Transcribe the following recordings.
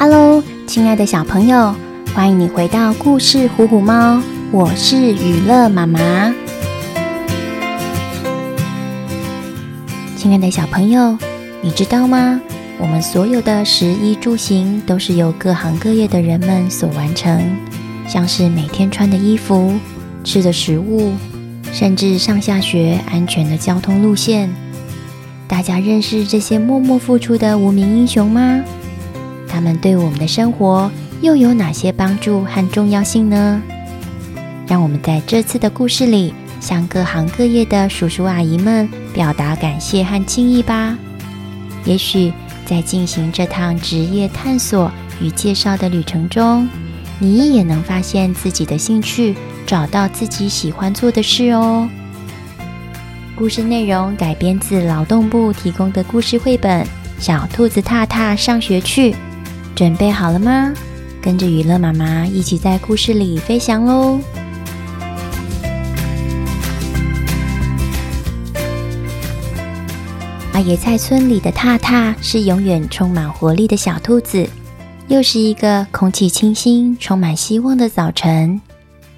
Hello， 亲爱的小朋友，欢迎你回到故事虎虎猫，我是雨乐妈妈。亲爱的小朋友，你知道吗？我们所有的食衣住行都是由各行各业的人们所完成，像是每天穿的衣服、吃的食物，甚至上下学安全的交通路线。大家认识这些默默付出的无名英雄吗？他们对我们的生活又有哪些帮助和重要性呢？让我们在这次的故事里向各行各业的叔叔阿姨们表达感谢和敬意吧。也许在进行这趟职业探索与介绍的旅程中，你也能发现自己的兴趣，找到自己喜欢做的事哦。故事内容改编自劳动部提供的故事绘本《小兔子踏踏上学去》，准备好了吗？跟着雨乐妈妈一起在故事里飞翔喽！阿爷菜村里的踏踏是永远充满活力的小兔子，又是一个空气清新、充满希望的早晨。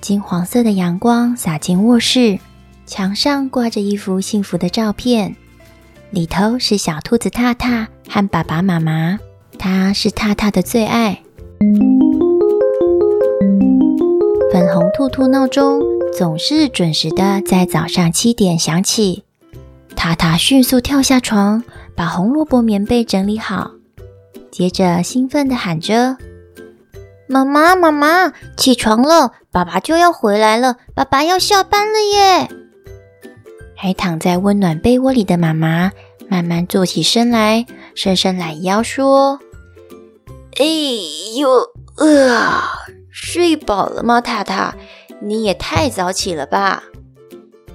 金黄色的阳光洒进卧室，墙上挂着一幅幸福的照片，里头是小兔子踏踏和爸爸妈妈，他是踏踏的最爱。粉红兔兔闹钟总是准时的在早上7点响起，踏踏迅速跳下床，把红萝卜棉被整理好，接着兴奋地喊着：妈妈妈妈，起床了，爸爸就要回来了，爸爸要下班了耶！还躺在温暖被窝里的妈妈慢慢坐起身来，伸伸懒腰说：哎呦，睡饱了吗？踏踏，你也太早起了吧？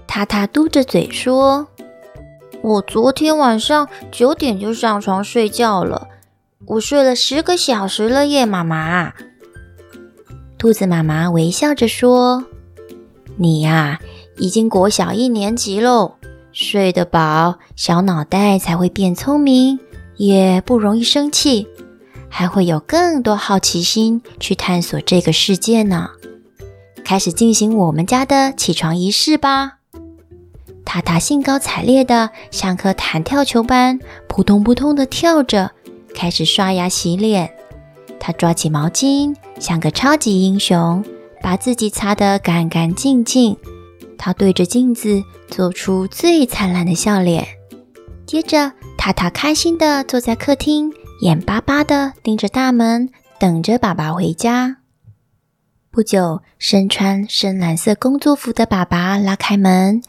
踏踏嘟着嘴说：我昨天晚上9点就上床睡觉了，我睡了10个小时了耶，妈妈。兔子妈妈微笑着说：你呀，已经国小1年级喽，睡得饱，小脑袋才会变聪明，也不容易生气，还会有更多好奇心去探索这个世界呢。开始进行我们家的起床仪式吧。塔塔兴高采烈的像颗弹跳球般扑通扑通的跳着，开始刷牙洗脸。他抓起毛巾，像个超级英雄，把自己擦得干干净净。他对着镜子做出最灿烂的笑脸。接着，塔塔开心的坐在客厅，眼巴巴的盯着大门，等着爸爸回家。不久，身穿深蓝色工作服的爸爸拉开门，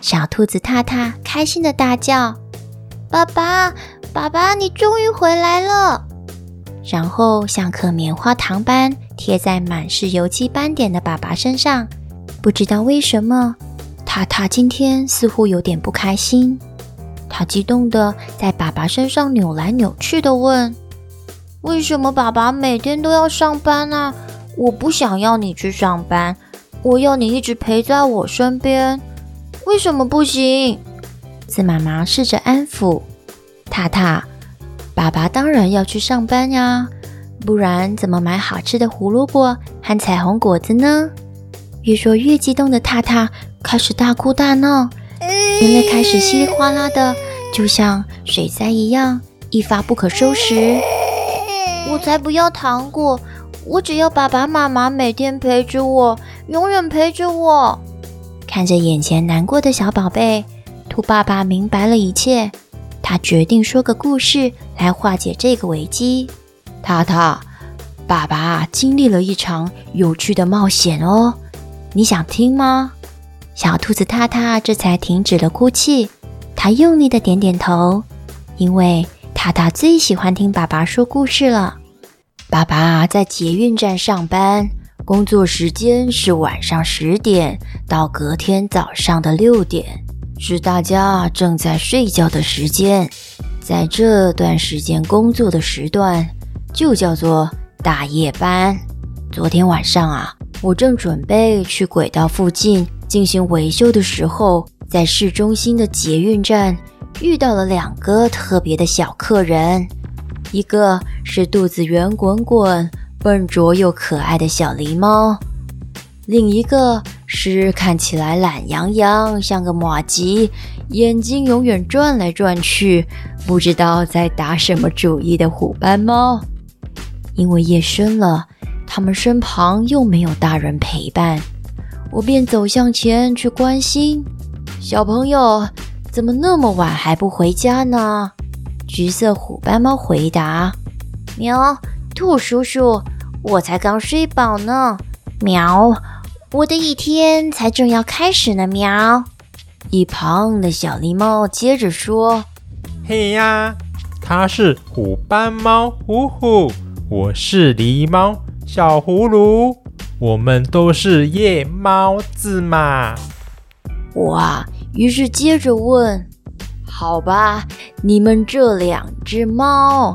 小兔子踏踏开心地大叫：爸爸爸爸，你终于回来了！然后像颗棉花糖般贴在满是油漆斑点的爸爸身上。不知道为什么，踏踏今天似乎有点不开心，他激动地在爸爸身上扭来扭去地问：为什么爸爸每天都要上班啊？我不想要你去上班，我要你一直陪在我身边，为什么不行？子妈妈试着安抚踏踏：爸爸当然要去上班呀，不然怎么买好吃的胡萝卜和彩虹果子呢？越说越激动的踏踏开始大哭大闹，眼泪开始稀里哗啦的，就像水灾一样，一发不可收拾。我才不要糖果，我只要爸爸妈妈每天陪着我，永远陪着我。看着眼前难过的小宝贝，兔爸爸明白了一切，他决定说个故事来化解这个危机。踏踏，爸爸经历了一场有趣的冒险哦，你想听吗？小兔子踏踏这才停止了哭泣，他用力的点点头，因为踏踏最喜欢听爸爸说故事了。爸爸在捷运站上班，工作时间是晚上10点到隔天早上的6点，是大家正在睡觉的时间。在这段时间工作的时段就叫做大夜班。昨天晚上啊，我正准备去轨道附近进行维修的时候，在市中心的捷运站遇到了2个特别的小客人。一个是肚子圆滚滚、笨拙又可爱的小狸猫，另一个是看起来懒洋洋，像个马吉，眼睛永远转来转去，不知道在打什么主意的虎斑猫。因为夜深了，他们身旁又没有大人陪伴，我便走向前去关心：小朋友，怎么那么晚还不回家呢？橘色虎斑猫回答：喵，兔叔叔，我才刚睡饱呢。喵，我的一天才正要开始呢。喵。一旁的小狸猫接着说：嘿呀，它是虎斑猫呼呼，我是狸猫小葫芦，我们都是夜猫子嘛。哇，于是接着问：好吧，你们这两只猫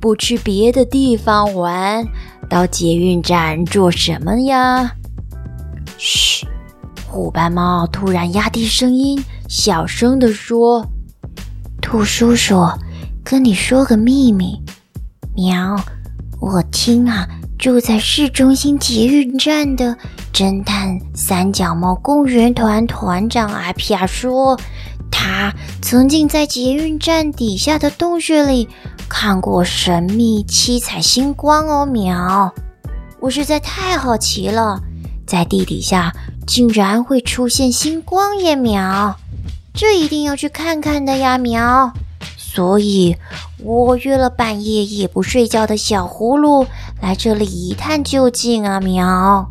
不去别的地方玩，到捷运站做什么呀？嘘，虎斑猫突然压低声音，小声地说：兔叔叔，跟你说个秘密。喵，我听啊，住在市中心捷运站的侦探三角猫公园团团长阿皮亚说，他曾经在捷运站底下的洞穴里看过神秘七彩星光哦。喵，我实在太好奇了，在地底下竟然会出现星光耶。喵，这一定要去看看的呀。喵，所以我约了半夜也不睡觉的小葫芦来这里一探究竟啊。喵，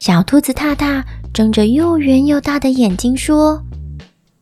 小兔子踏踏睁着又圆又大的眼睛说：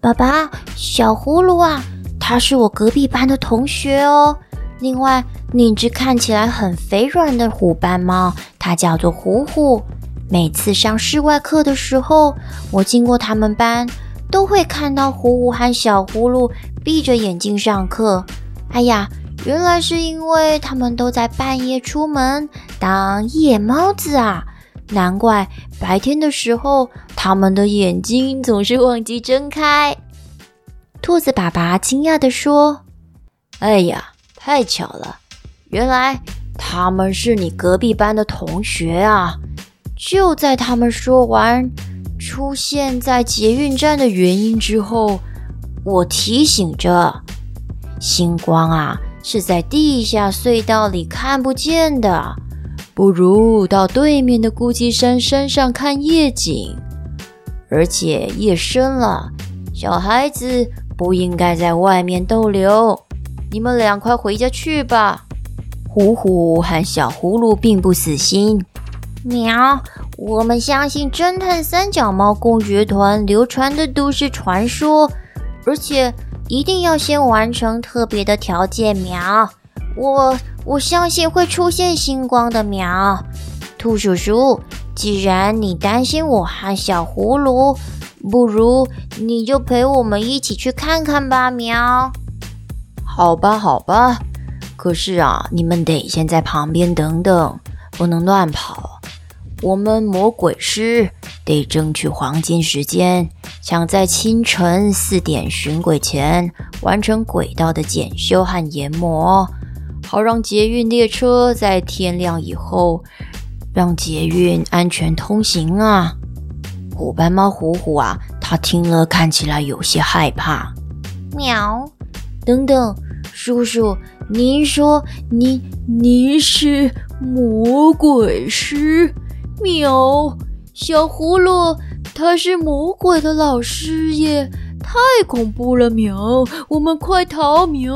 爸爸，小葫芦啊，他是我隔壁班的同学哦。另外，那只看起来很肥软的虎斑猫，它叫做虎虎。每次上室外课的时候，我经过他们班，都会看到虎虎和小葫芦闭着眼睛上课。哎呀，原来是因为他们都在半夜出门当夜猫子啊，难怪白天的时候他们的眼睛总是忘记睁开。兔子爸爸惊讶地说：哎呀，太巧了，原来他们是你隔壁班的同学啊。就在他们说完出现在捷运站的原因之后，我提醒着星光啊，是在地下隧道里看不见的，不如到对面的孤寂山山上看夜景。而且夜深了，小孩子不应该在外面逗留，你们俩快回家去吧。虎虎和小葫芦并不死心：喵，我们相信侦探三角猫公爵团流传的都市传说，而且一定要先完成特别的条件。喵，我相信会出现星光的。喵，兔叔叔，既然你担心我和小葫芦，不如你就陪我们一起去看看吧。喵，好吧好吧，可是啊，你们得先在旁边等等，不能乱跑。我们魔鬼师得争取黄金时间，想在清晨4点巡轨前完成轨道的检修和研磨，好让捷运列车在天亮以后让捷运安全通行啊。虎斑猫虎虎啊，他听了看起来有些害怕。喵，等等，叔叔，您说您是魔鬼师？喵，小葫芦他是魔鬼的老师耶，太恐怖了。喵，我们快逃。喵，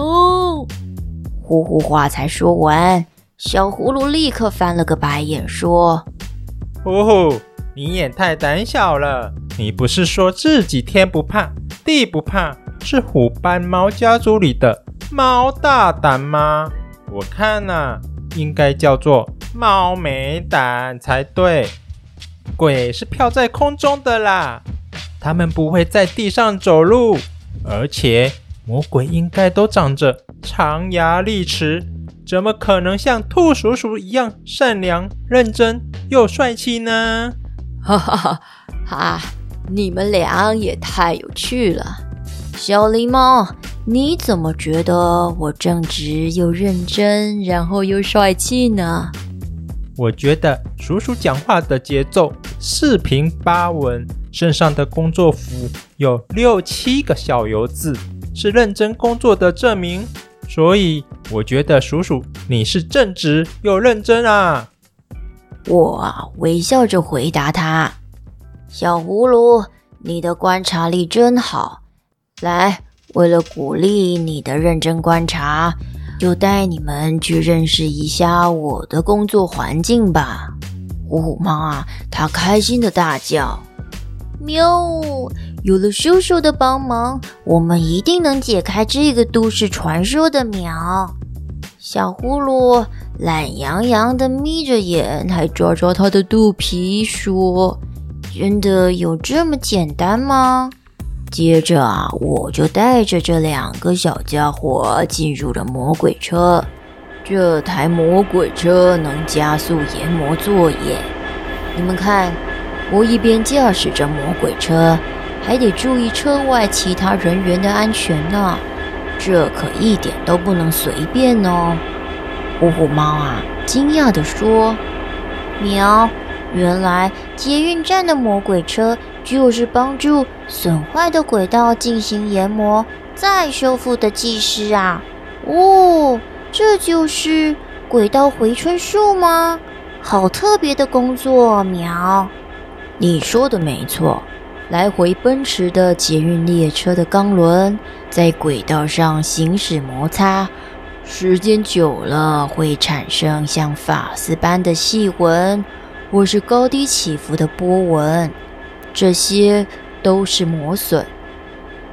呼呼话才说完，小葫芦立刻翻了个白眼说：呼呼，你也太胆小了，你不是说自己天不怕地不怕，是虎斑猫家族里的猫大胆吗？我看啊，应该叫做猫没胆才对，鬼是飘在空中的啦，他们不会在地上走路，而且魔鬼应该都长着长牙利齿，怎么可能像兔叔叔一样善良、认真又帅气呢？哈哈哈哈，你们俩也太有趣了。小狸猫，你怎么觉得我正直又认真，然后又帅气呢？我觉得叔叔讲话的节奏四平八稳，身上的工作服有6-7个小油渍，是认真工作的证明。所以我觉得叔叔你是正直又认真啊。我微笑着回答他，小葫芦，你的观察力真好，来，为了鼓励你的认真观察，就带你们去认识一下我的工作环境吧。虎虎猫啊，它开心地大叫，喵！有了叔叔的帮忙，我们一定能解开这个都市传说的苗。小葫芦懒洋洋地眯着眼，还抓抓它的肚皮说，真的有这么简单吗？接着啊，我就带着这2个小家伙进入了魔鬼车。这台魔鬼车能加速研磨作业。你们看，我一边驾驶着魔鬼车，还得注意车外其他人员的安全呢，这可一点都不能随便哦。虎虎猫啊，惊讶地说，喵，原来捷运站的魔鬼车就是帮助损坏的轨道进行研磨再修复的技师啊。哦，这就是轨道回春术吗？好特别的工作，苗。你说的没错，来回奔驰的捷运列车的钢轮在轨道上行驶摩擦，时间久了会产生像发丝般的细纹或是高低起伏的波纹，这些都是磨损。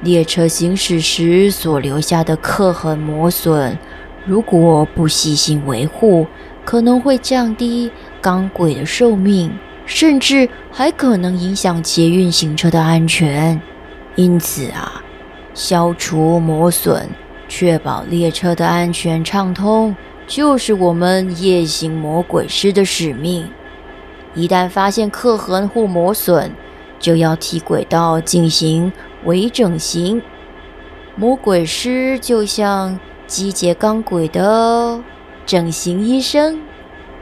列车行驶时所留下的刻痕磨损，如果不细心维护，可能会降低钢轨的寿命，甚至还可能影响捷运行车的安全。因此啊，消除磨损，确保列车的安全畅通，就是我们夜行魔鬼师的使命。一旦发现刻痕或磨损，就要替轨道进行微整形。魔鬼师就像集结钢轨的整形医生。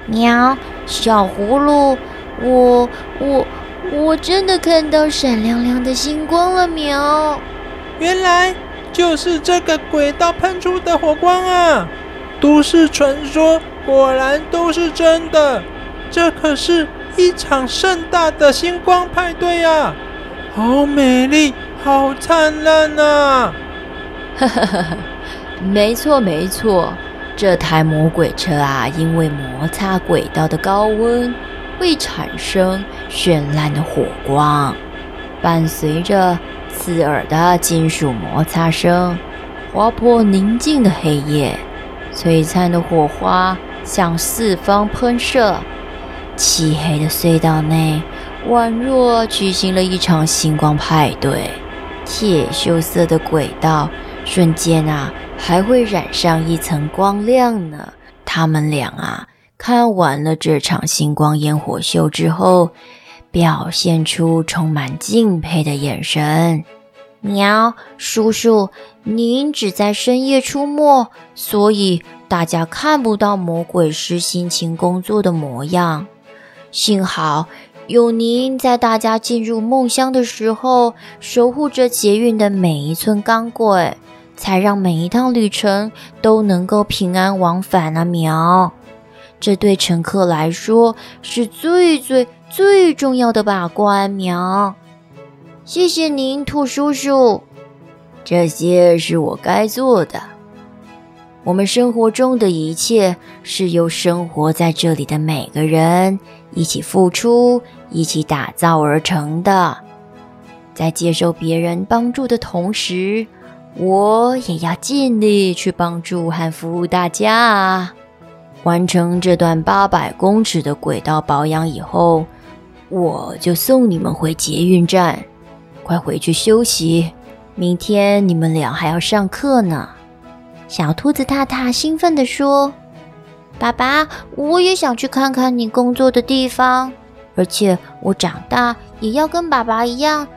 喵，小葫芦，我真的看到闪亮亮的星光了，喵！原来就是这个轨道喷出的火光啊！都市传说果然都是真的，这可是一场盛大的星光派对啊，好美丽，好灿烂啊！哈哈哈，没错，这台魔鬼车啊，因为摩擦轨道的高温，会产生绚烂的火光，伴随着刺耳的金属摩擦声，划破宁静的黑夜，璀璨的火花向四方喷射。漆黑的隧道内宛若举行了一场星光派对，铁锈色的轨道瞬间啊还会染上一层光亮呢。他们俩啊看完了这场星光烟火秀之后，表现出充满敬佩的眼神。喵，叔叔，您只在深夜出没，所以大家看不到魔鬼师辛勤工作的模样。幸好有您在大家进入梦乡的时候守护着捷运的每一寸钢轨，才让每一趟旅程都能够平安往返啊，苗。这对乘客来说是最重要的把关，苗。谢谢您，兔叔叔。这些是我该做的。我们生活中的一切是由生活在这里的每个人一起付出，一起打造而成的。在接受别人帮助的同时，我也要尽力去帮助和服务大家啊。完成这段800公尺的轨道保养以后，我就送你们回捷运站，快回去休息，明天你们俩还要上课呢。小兔子踏踏兴奋地说，爸爸，我也想去看看你工作的地方，而且我长大也要跟爸爸一样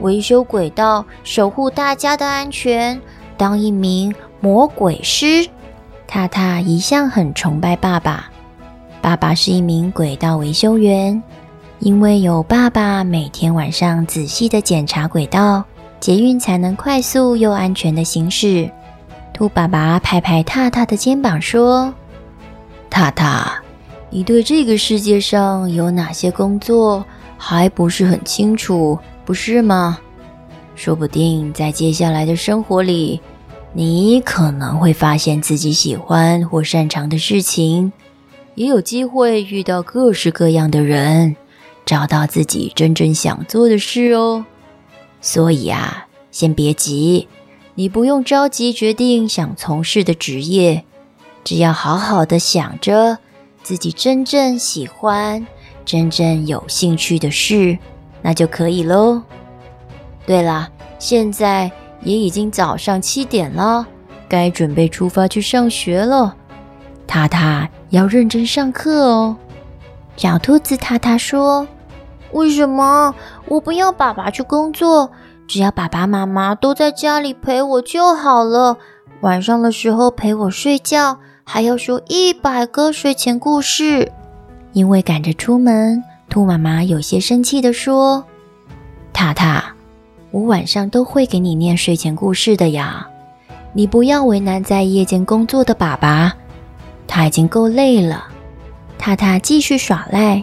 维修轨道，守护大家的安全，当一名魔鬼师。塔塔一向很崇拜爸爸，爸爸是一名轨道维修员，因为有爸爸每天晚上仔细的检查轨道，捷运才能快速又安全的行驶。兔爸爸拍拍塔塔的肩膀说：“塔塔，你对这个世界上有哪些工作还不是很清楚，不是吗？说不定在接下来的生活里，你可能会发现自己喜欢或擅长的事情，也有机会遇到各式各样的人，找到自己真正想做的事哦。所以啊，先别急，你不用着急决定想从事的职业，只要好好的想着自己真正喜欢、真正有兴趣的事，那就可以咯。对了，现在也已经早上7点了，该准备出发去上学了。塔塔要认真上课哦。”小兔子塔塔说：“为什么？我不要爸爸去工作，只要爸爸妈妈都在家里陪我就好了。晚上的时候陪我睡觉，还要说100个睡前故事。”因为赶着出门，兔妈妈有些生气地说：“塔塔，我晚上都会给你念睡前故事的呀，你不要为难在夜间工作的爸爸，他已经够累了。”塔塔继续耍赖：“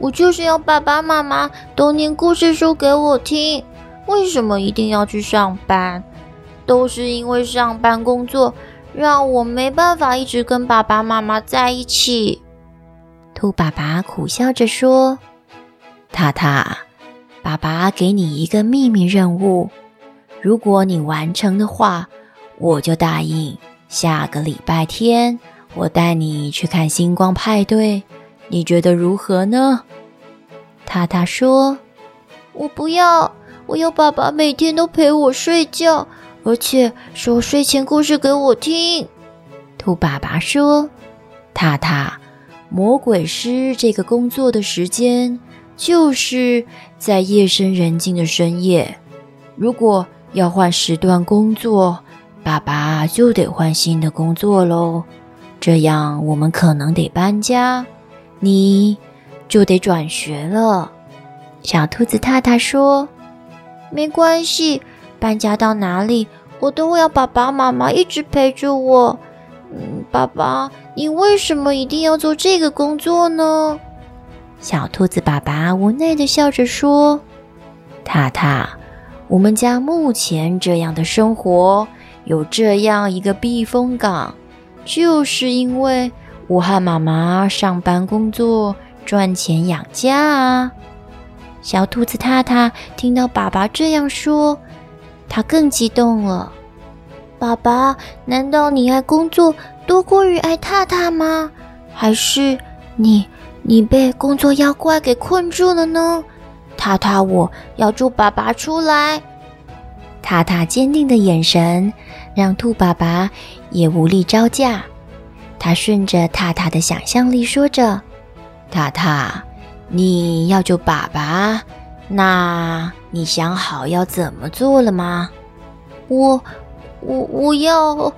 我就是要爸爸妈妈都念故事书给我听，为什么一定要去上班？都是因为上班工作，让我没办法一直跟爸爸妈妈在一起。”兔爸爸苦笑着说：“塔塔，爸爸给你一个秘密任务，如果你完成的话，我就答应下个礼拜天我带你去看星光派对，你觉得如何呢？”塔塔说：“我不要，我要爸爸每天都陪我睡觉，而且说睡前故事给我听。”兔爸爸说：“塔塔，魔鬼师这个工作的时间就是在夜深人静的深夜，如果要换时段工作，爸爸就得换新的工作咯。这样我们可能得搬家，你就得转学了。”小兔子塔塔说：“没关系，搬家到哪里，我都要爸爸妈妈一直陪着我。爸爸，你为什么一定要做这个工作呢？”小兔子爸爸无奈地笑着说：“塔塔，我们家目前这样的生活，有这样一个避风港，就是因为我和妈妈上班工作赚钱养家啊。”小兔子塔塔听到爸爸这样说，他更激动了。“爸爸，难道你爱工作多过于爱塔塔吗？还是你被工作妖怪给困住了呢？塔塔，我要救爸爸出来。”塔塔坚定的眼神让兔爸爸也无力招架，他顺着塔塔的想象力说着：“塔塔，你要救爸爸，那你想好要怎么做了吗？”“我要……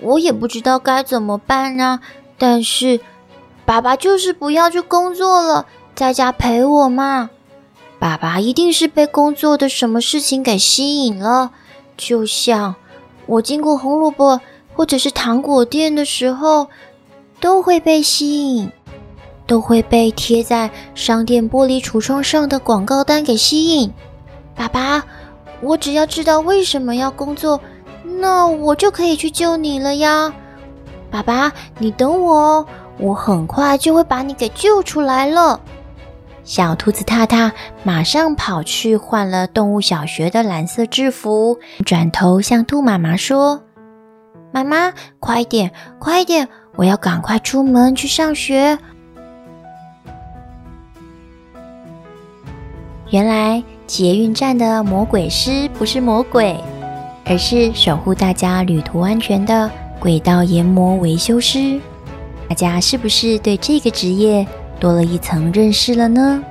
我也不知道该怎么办啊，但是……爸爸就是不要去工作了，在家陪我嘛。爸爸一定是被工作的什么事情给吸引了，就像我经过红萝卜或者是糖果店的时候，都会被吸引，都会被贴在商店玻璃橱窗上的广告单给吸引。爸爸，我只要知道为什么要工作，那我就可以去救你了呀。爸爸，你等我哦，我很快就会把你给救出来了。”小兔子塔塔马上跑去换了动物小学的蓝色制服，转头向兔妈妈说：“妈妈，快点，快点，我要赶快出门去上学。”原来捷运站的魔鬼师不是魔鬼，而是守护大家旅途安全的轨道研磨维修师。大家是不是对这个职业多了一层认识了呢？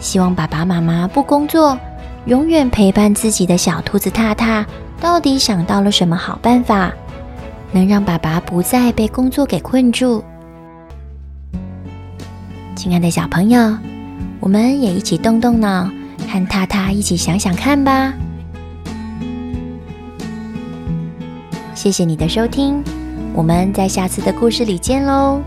希望爸爸妈妈不工作，永远陪伴自己的小兔子塔塔，到底想到了什么好办法，能让爸爸不再被工作给困住。亲爱的小朋友，我们也一起动动脑，和塔塔一起想想看吧。谢谢你的收听，我们在下次的故事里见喽。